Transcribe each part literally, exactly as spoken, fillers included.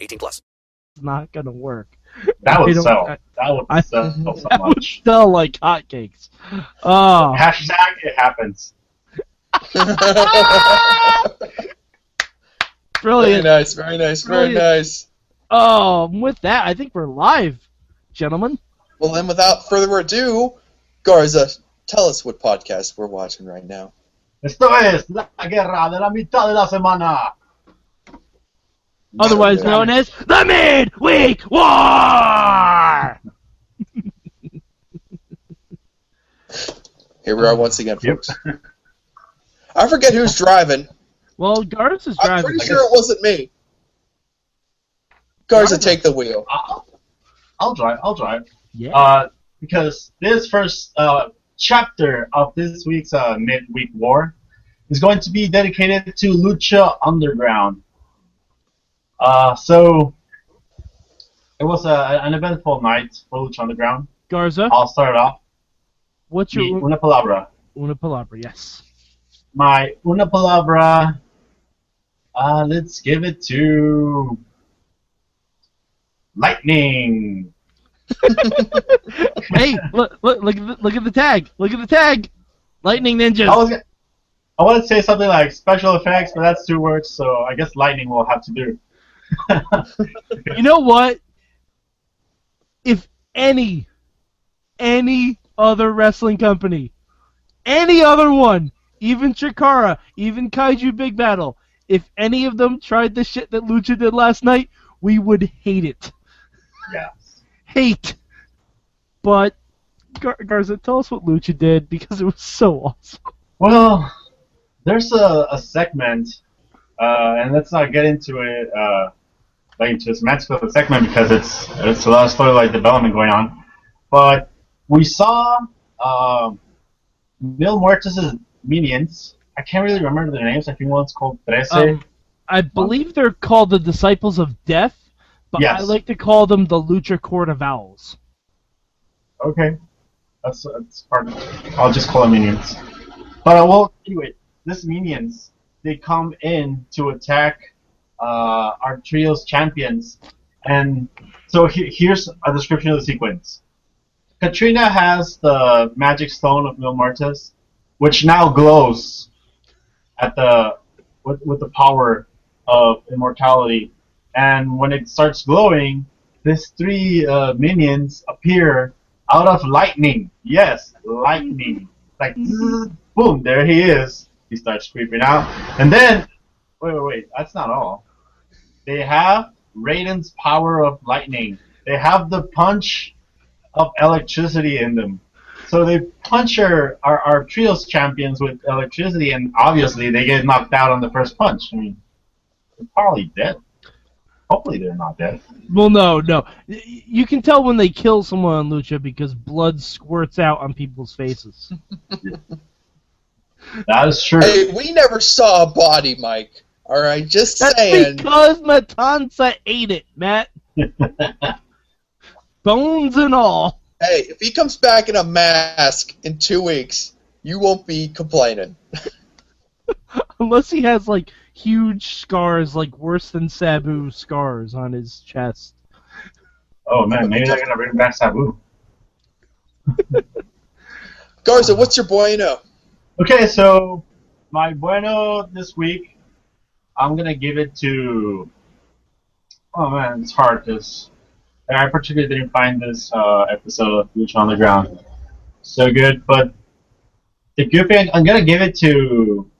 eighteen plus. It's not gonna work. That would sell. I, that would I, sell so that much. Would sell like hotcakes. Oh. Hashtag it happens. Brilliant. Very nice. Very nice. Brilliant. Very nice. Oh, with that, I think we're live, gentlemen. Well, then, without further ado, Garza, tell us what podcast we're watching right now. Esto es La Guerra de la Mitad de la Semana. Otherwise known as the Midweek War! Here we are once again, folks. Yep. I forget who's driving. Well, Garza's driving. I'm pretty sure it wasn't me. Garza, take the wheel. I'll, I'll drive, I'll drive. Yeah. Uh, because this first uh, chapter of this week's uh, Midweek War is going to be dedicated to Lucha Underground. Uh, so it was a, an eventful night for Lucha Underground. Garza, I'll start off. What's your un- una palabra? Una palabra, yes. My una palabra. Uh, let's give it to Lightning. Hey, look, look, look, look at the tag. Look at the tag. Lightning Ninjas. I, was, I want to say something like special effects, but that's two words, so I guess lightning will have to do. You know what? If any, any other wrestling company, any other one, even Chikara, even Kaiju Big Battle, if any of them tried the shit that Lucha did last night, we would hate it. Yeah. Hate. But, Gar- Garza, tell us what Lucha did, because it was so awesome. Well, there's a, a segment, uh, and let's not get into it, uh, like, into the semantics of the segment, because it's, it's a lot of storyline development going on. But we saw uh, Mil Muertes' minions. I can't really remember their names. I think one's called Trece. Um, I believe they're called the Disciples of Death. But yes. I like to call them the Lucha Court of Owls. Okay. That's, that's part of it. I'll just call them minions. But, uh, well, anyway, these minions, they come in to attack uh, our trio's champions. And so he- here's a description of the sequence. Katrina has the magic stone of Mil Muertes, which now glows at the with, with the power of immortality. And when it starts glowing, these three uh, minions appear out of lightning. Yes, lightning. Like, zzz, boom, there he is. He starts creeping out. And then, wait, wait, wait, that's not all. They have Raiden's power of lightning. They have the punch of electricity in them. So they punch our, our, our trios champions with electricity, and obviously they get knocked out on the first punch. I mean, they're probably dead. Hopefully they're not dead. Well, no, no. You can tell when they kill someone on Lucha because blood squirts out on people's faces. Yeah. That is true. Hey, we never saw a body, Mike. All right, just That's saying. That's because Matanza ate it, Matt. Bones and all. Hey, if he comes back in a mask in two weeks, you won't be complaining. Unless he has, like, huge scars, like worse than Sabu scars on his chest. Oh, man, maybe they're going to bring back Sabu. Garza, what's your bueno? Okay, so my bueno this week, I'm going to give it to... Oh, man, it's hard. This, and I particularly didn't find this uh, episode of Lucha Underground so good, but the good thing, I'm going to give it to...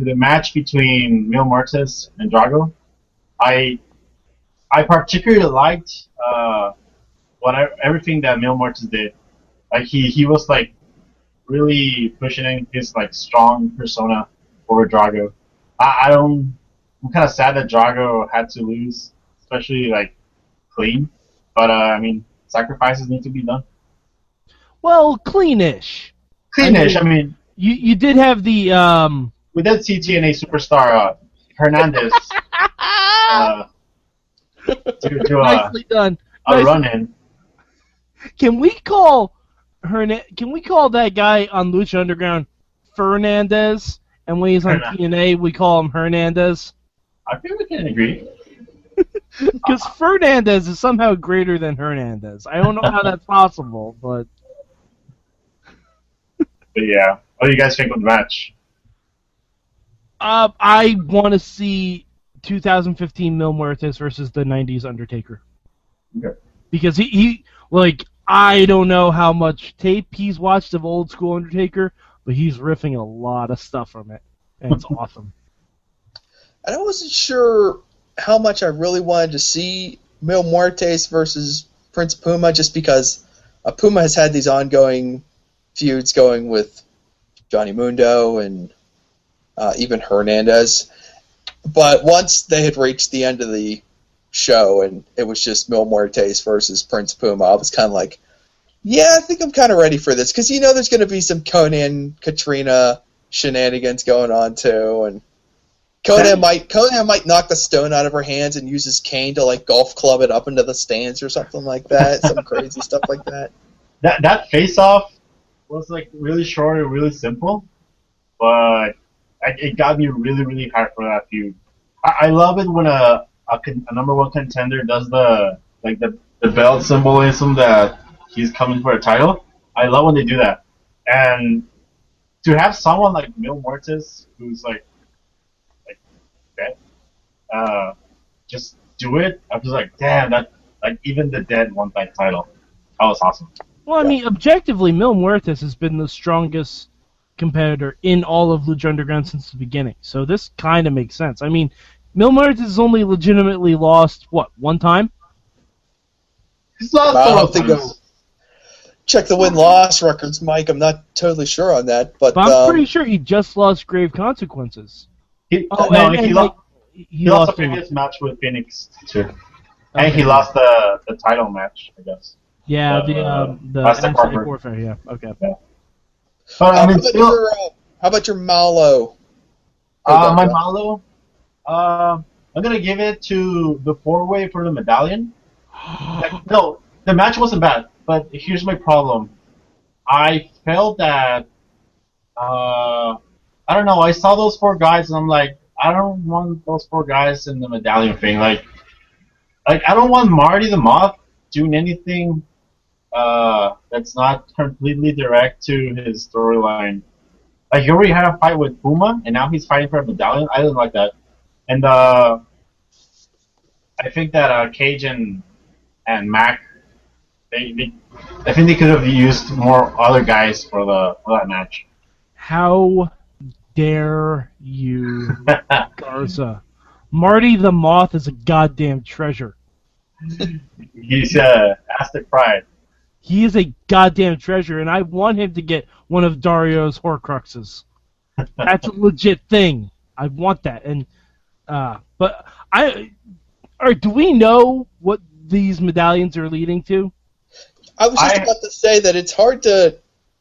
the match between Mil Muertes and Drago. I I particularly liked uh, what I, everything that Mil Muertes did. Like he, he was like really pushing his like strong persona over Drago. I, I don't I'm kind of sad that Drago had to lose especially like clean. But uh, I mean, sacrifices need to be done. Well, cleanish. Cleanish. I mean, I mean you you did have the um. We did see T N A superstar uh, Hernandez uh, to do uh, a nice. run-in. Can we call Hernan- Can we call that guy on Lucha Underground Fernandez? And when he's on Hernandez. T N A, we call him Hernandez. I think we can agree. Because uh-huh. Fernandez is somehow greater than Hernandez. I don't know how that's possible, but... but yeah. What do you guys think of the match? Uh, I want to see twenty fifteen Mil Muertes versus the nineties Undertaker. Okay. Because he, he, like, I don't know how much tape he's watched of old school Undertaker, but he's riffing a lot of stuff from it, and it's awesome. And I wasn't sure how much I really wanted to see Mil Muertes versus Prince Puma, just because uh, Puma has had these ongoing feuds going with Johnny Mundo and... Uh, even Hernandez. But once they had reached the end of the show and it was just Mil Muertes versus Prince Puma, I was kind of like, yeah, I think I'm kind of ready for this. Because you know there's going to be some Konnan, Katrina shenanigans going on too. And Konnan might Konnan might knock the stone out of her hands and use his cane to like golf club it up into the stands or something like that. Some crazy stuff like that. That that face-off was like really short and really simple. But... it got me really, really hard for that feud. I, I love it when a, a, con- a number one contender does the like the, the belt symbolism that he's coming for a title. I love when they do that. And to have someone like Mil Muertes, who's like, like dead, uh, just do it. I was like, damn, that like even the dead won that title. That was awesome. Well, I yeah. mean, objectively, Mil Muertes has been the strongest competitor in all of Lucha Underground since the beginning. So this kind of makes sense. I mean, Mil Muertes has only legitimately lost, what, one time? He's lost I don't think I'll check the win-loss records, Mike. I'm not totally sure on that. But, but I'm um, pretty sure he just lost Grave Consequences. He, oh, no, and, and he, like, lost, he, he lost, lost the previous match with Phoenix, too. Okay. And he lost the, the title match, I guess. Yeah, the, the, um, the Aztec Warfare. Warfare. Yeah, okay. Yeah. But, how, I mean, about still, your, uh, how about your Malo? Uh, my Malo? Uh, I'm going to give it to the four-way for the medallion. Like, no, the match wasn't bad, but here's my problem. I felt that, uh, I don't know, I saw those four guys, and I'm like, I don't want those four guys in the medallion thing. Like, like I don't want Marty the Moth doing anything Uh, that's not completely direct to his storyline. Like, he already had a fight with Puma, and now he's fighting for a medallion. I didn't like that. And uh, I think that uh, Cage and, and Mac, they, they, I think they could have used more other guys for the for that match. How dare you, Garza. Marty the Moth is a goddamn treasure. He's uh, Aztec Pride. He is a goddamn treasure, and I want him to get one of Dario's Horcruxes. That's a legit thing. I want that. And uh, but I, or do we know what these medallions are leading to? I was just I, about to say that it's hard to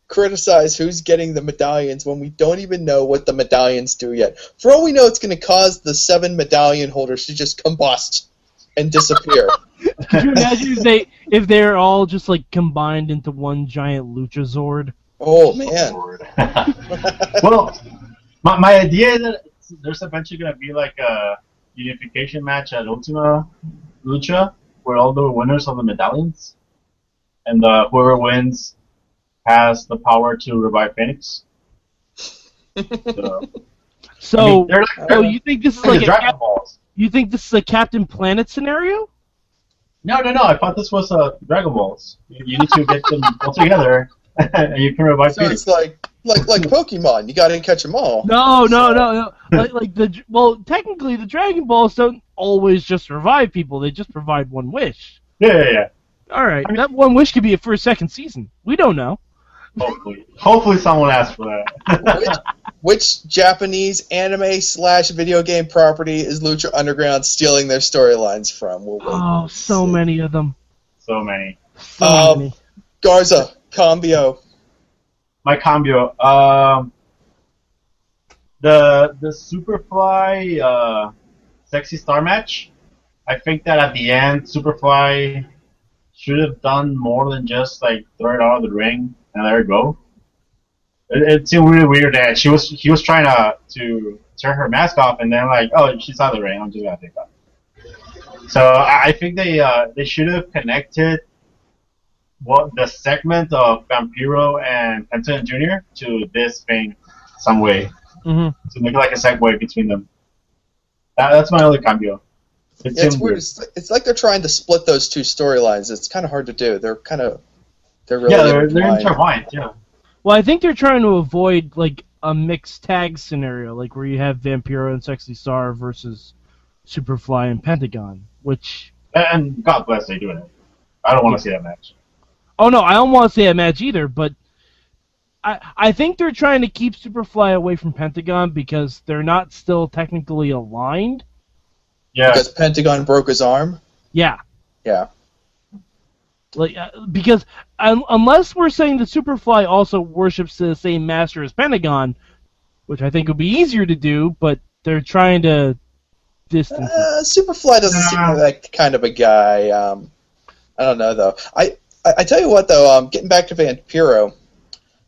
criticize who's getting the medallions when we don't even know what the medallions do yet. For all we know, it's going to cause the seven medallion holders to just combust and disappear. Could you imagine if they if they're all just like combined into one giant luchazord? Oh man! Well, my my idea is that there's eventually gonna be like a unification match at Ultima Lucha, where all the winners of the medallions, and uh, whoever wins has the power to revive Phoenix. So, so I mean, they're like, they're, oh, you think this is like a Dragon Balls? You think this is a Captain Planet scenario? No, no, no. I thought this was uh, Dragon Balls. You, you need to get them all together, and you can revive so Phoenix. So it's like, like, like Pokemon. You gotta catch them all. No, no, so. no, no. Like, like the well, technically, the Dragon Balls don't always just revive people. They just provide one wish. Yeah, yeah, yeah. All right, I mean, that one wish could be a first, second season. We don't know. Hopefully, hopefully someone asked for that. which, which Japanese anime slash video game property is Lucha Underground stealing their storylines from? We'll oh, so see. many of them. So many. So um, many. Garza, Cambio. My Cambio. Um, the the Superfly uh, Sexy Star match. I think that at the end, Superfly should have done more than just like throw it out of the ring and let her go. It, it seemed really weird that she was he was trying to to turn her mask off, and then like, oh, she's out of the ring, I'm just gonna take that. So I, I think they uh, they should have connected what the segment of Vampiro and Pentagon Junior to this thing some way, mm-hmm. to make like a segue between them. That, that's my only cambio. It yeah, it's weird. weird. It's, it's like they're trying to split those two storylines. It's kind of hard to do. They're kind of they're really yeah, they're, they're intertwined. Yeah. Well, I think they're trying to avoid like a mixed tag scenario, like where you have Vampiro and Sexy Star versus Superfly and Pentagon, which and God bless they're doing it. I don't want to see that match. Oh no, I don't want to see that match either. But I I think they're trying to keep Superfly away from Pentagon because they're not still technically aligned. Yeah. Because Pentagon broke his arm? Yeah. Yeah. Like uh, because um, unless we're saying that Superfly also worships the same master as Pentagon, which I think would be easier to do, but they're trying to distance uh, it. Superfly doesn't uh, seem like kind of a guy. Um, I don't know, though. I, I, I tell you what, though, um, getting back to Vampiro,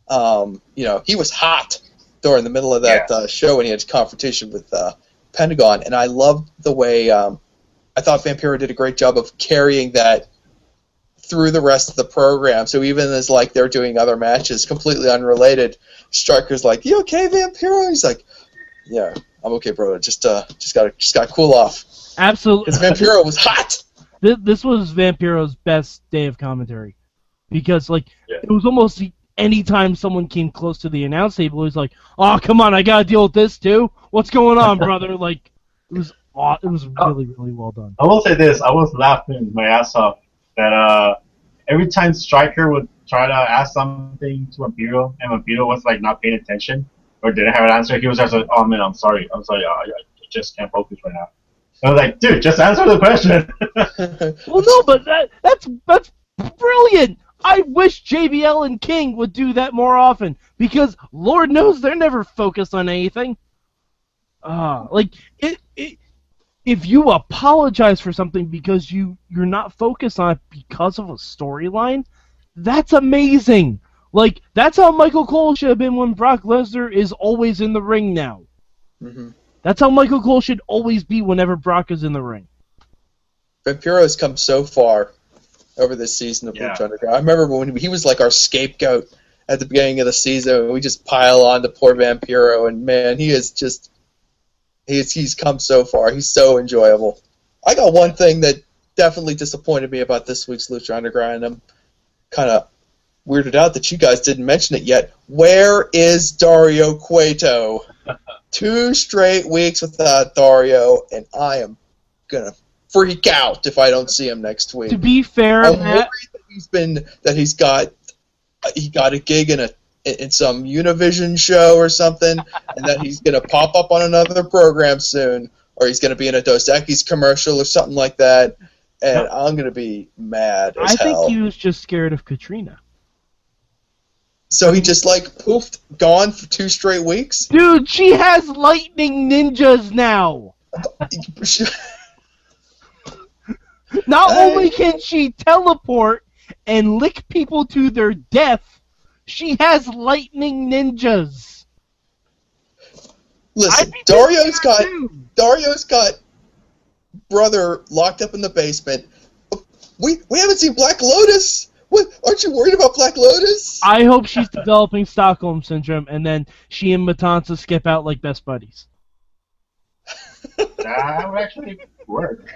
um, you know, he was hot during the middle of that yeah. uh, show when he had his confrontation with... Uh, Pentagon, and I loved the way um, I thought Vampiro did a great job of carrying that through the rest of the program. So even as like they're doing other matches completely unrelated, Striker's like, "You okay, Vampiro?" He's like, "Yeah, I'm okay, brother. Just uh, just got just got to cool off." Absolutely, because Vampiro was hot. This, this was Vampiro's best day of commentary because like yeah. it was almost any time someone came close to the announce table, he's like, "Oh, come on, I gotta deal with this too. What's going on, brother?" Like, it was aw- it was really, really well done. I will say this: I was laughing my ass off that uh, every time Stryker would try to ask something to Vampiro, and Vampiro was like not paying attention or didn't have an answer, he was just like, "Oh man, I'm sorry, I'm sorry, I, I just can't focus right now." I was like, "Dude, just answer the question." Well, no, but that that's that's brilliant. I wish J B L and King would do that more often because Lord knows they're never focused on anything. Uh, like it, it, if you apologize for something because you, you're not focused on it because of a storyline, that's amazing. Like that's how Michael Cole should have been when Brock Lesnar is always in the ring now. Mm-hmm. That's how Michael Cole should always be whenever Brock is in the ring. Vampiro has come so far over this season of yeah. Lucha Underground. I remember when he was like our scapegoat at the beginning of the season, and we just pile on to poor Vampiro, and man, he is just he's he's come so far. He's so enjoyable. I got one thing that definitely disappointed me about this week's Lucha Underground, and I'm kind of weirded out that you guys didn't mention it yet. Where is Dario Cueto? Two straight weeks without Dario, and I am gonna freak out if I don't see him next week. To be fair, I'm Matt, worried that he's been that he's got he got a gig in a in some Univision show or something, and that he's gonna pop up on another program soon, or he's gonna be in a Dos Equis commercial or something like that. And I'm gonna be mad as I hell. I think he was just scared of Katrina. So he just like poofed, gone for two straight weeks. Dude, she has lightning ninjas now. Not only can she teleport and lick people to their death, she has lightning ninjas. Listen, Dario's got too. Dario's got brother locked up in the basement. We we haven't seen Black Lotus. What, aren't you worried about Black Lotus? I hope she's developing Stockholm syndrome, and then she and Matanza skip out like best buddies. That would actually work.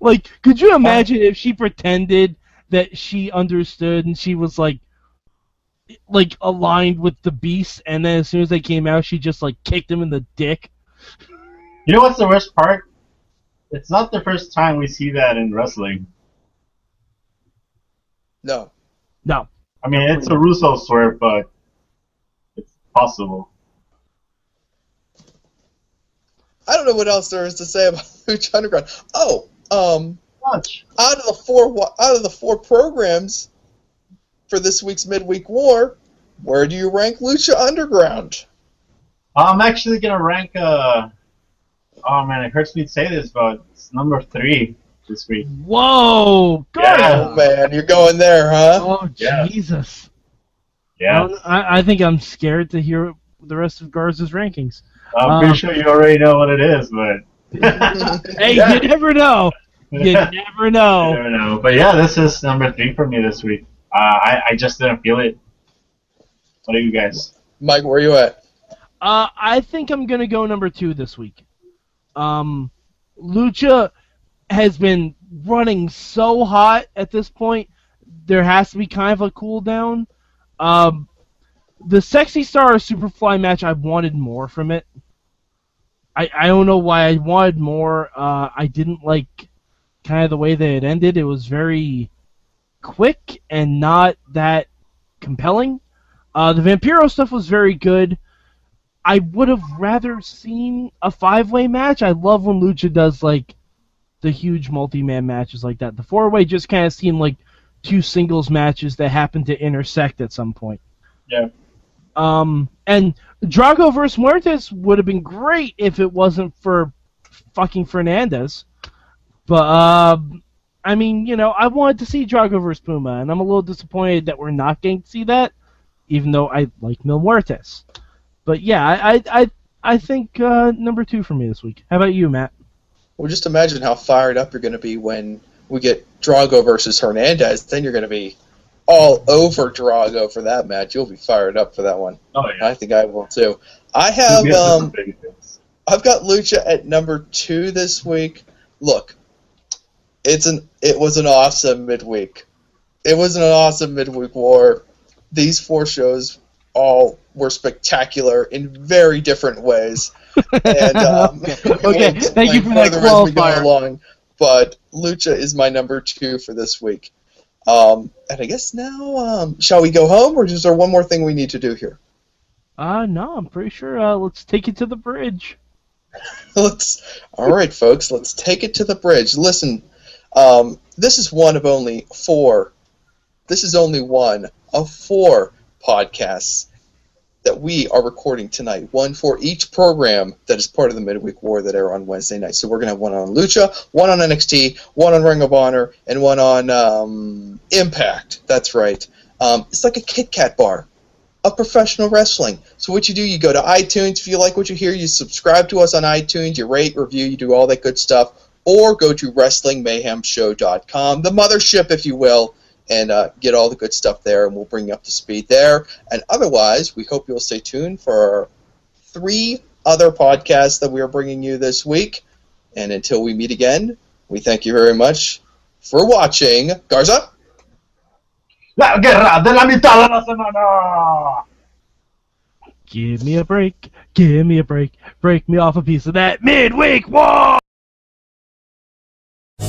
Like, could you imagine if she pretended that she understood and she was like, like aligned with the beast, and then as soon as they came out, she just like kicked him in the dick? You know what's the worst part? It's not the first time we see that in wrestling. No. No. I mean, it's a Russo swerve, but it's possible. I don't know what else there is to say about Lucha Underground. Oh, um, Watch. out of the four out of the four programs for this week's Midweek War, where do you rank Lucha Underground? I'm actually gonna rank. Uh, oh man, it hurts me to say this, but it's number three this week. Whoa, girl. Yeah. Oh man, you're going there, huh? Oh yeah. Jesus. Yeah. I, I think I'm scared to hear the rest of Garza's rankings. I'm pretty um, sure you already know what it is, but... hey, yeah. you never know. You yeah. never know. You never know. But yeah, this is number three for me this week. Uh, I, I just didn't feel it. What are you guys? Mike, where are you at? Uh, I think I'm going to go number two this week. Um, Lucha has been running so hot at this point, there has to be kind of a cool down. Um... The Sexy Star Superfly match, I wanted more from it. I I don't know why I wanted more. Uh, I didn't like kind of the way that it ended. It was very quick and not that compelling. Uh, the Vampiro stuff was very good. I would have rather seen a five-way match. I love when Lucha does like the huge multi-man matches like that. The four-way just kind of seemed like two singles matches that happened to intersect at some point. Yeah. Um, and Drago versus Muertes would have been great if it wasn't for fucking Hernandez. But, uh, I mean, you know, I wanted to see Drago versus Puma, and I'm a little disappointed that we're not going to see that, even though I like Mil Muertes. But, yeah, I I, I think uh, number two for me this week. How about you, Matt? Well, just imagine how fired up you're going to be when we get Drago versus Hernandez. Then you're going to be all over Drago for that match. You'll be fired up for that one. Oh, yeah. I think I will, too. I have, um, I've got Lucha at number two this week. Look, it's an it was an awesome midweek. It was an awesome midweek war. These four shows all were spectacular in very different ways. And, um, okay, we'll thank you for that qualifier. As we go along, but Lucha is my number two for this week. Um, and I guess now, um, shall we go home, or is there one more thing we need to do here? Uh, no, I'm pretty sure, uh, let's take it to the bridge. let's, alright folks, let's take it to the bridge. Listen, um, this is one of only four, this is only one of four podcasts that we are recording tonight, one for each program that is part of the Midweek War that air on Wednesday night. So we're going to have one on Lucha, one on N X T, one on Ring of Honor, and one on um, Impact. That's right. Um, it's like a Kit Kat bar of professional wrestling. So what you do, you go to iTunes. If you like what you hear, you subscribe to us on iTunes. You rate, review, you do all that good stuff. Or go to wrestling mayhem show dot com, the mothership, if you will, and uh, get all the good stuff there, and we'll bring you up to speed there. And otherwise, we hope you'll stay tuned for our three other podcasts that we are bringing you this week. And until we meet again, we thank you very much for watching. Garza? La guerra de la mitad de la semana! Give me a break. Give me a break. Break me off a piece of that midweek war!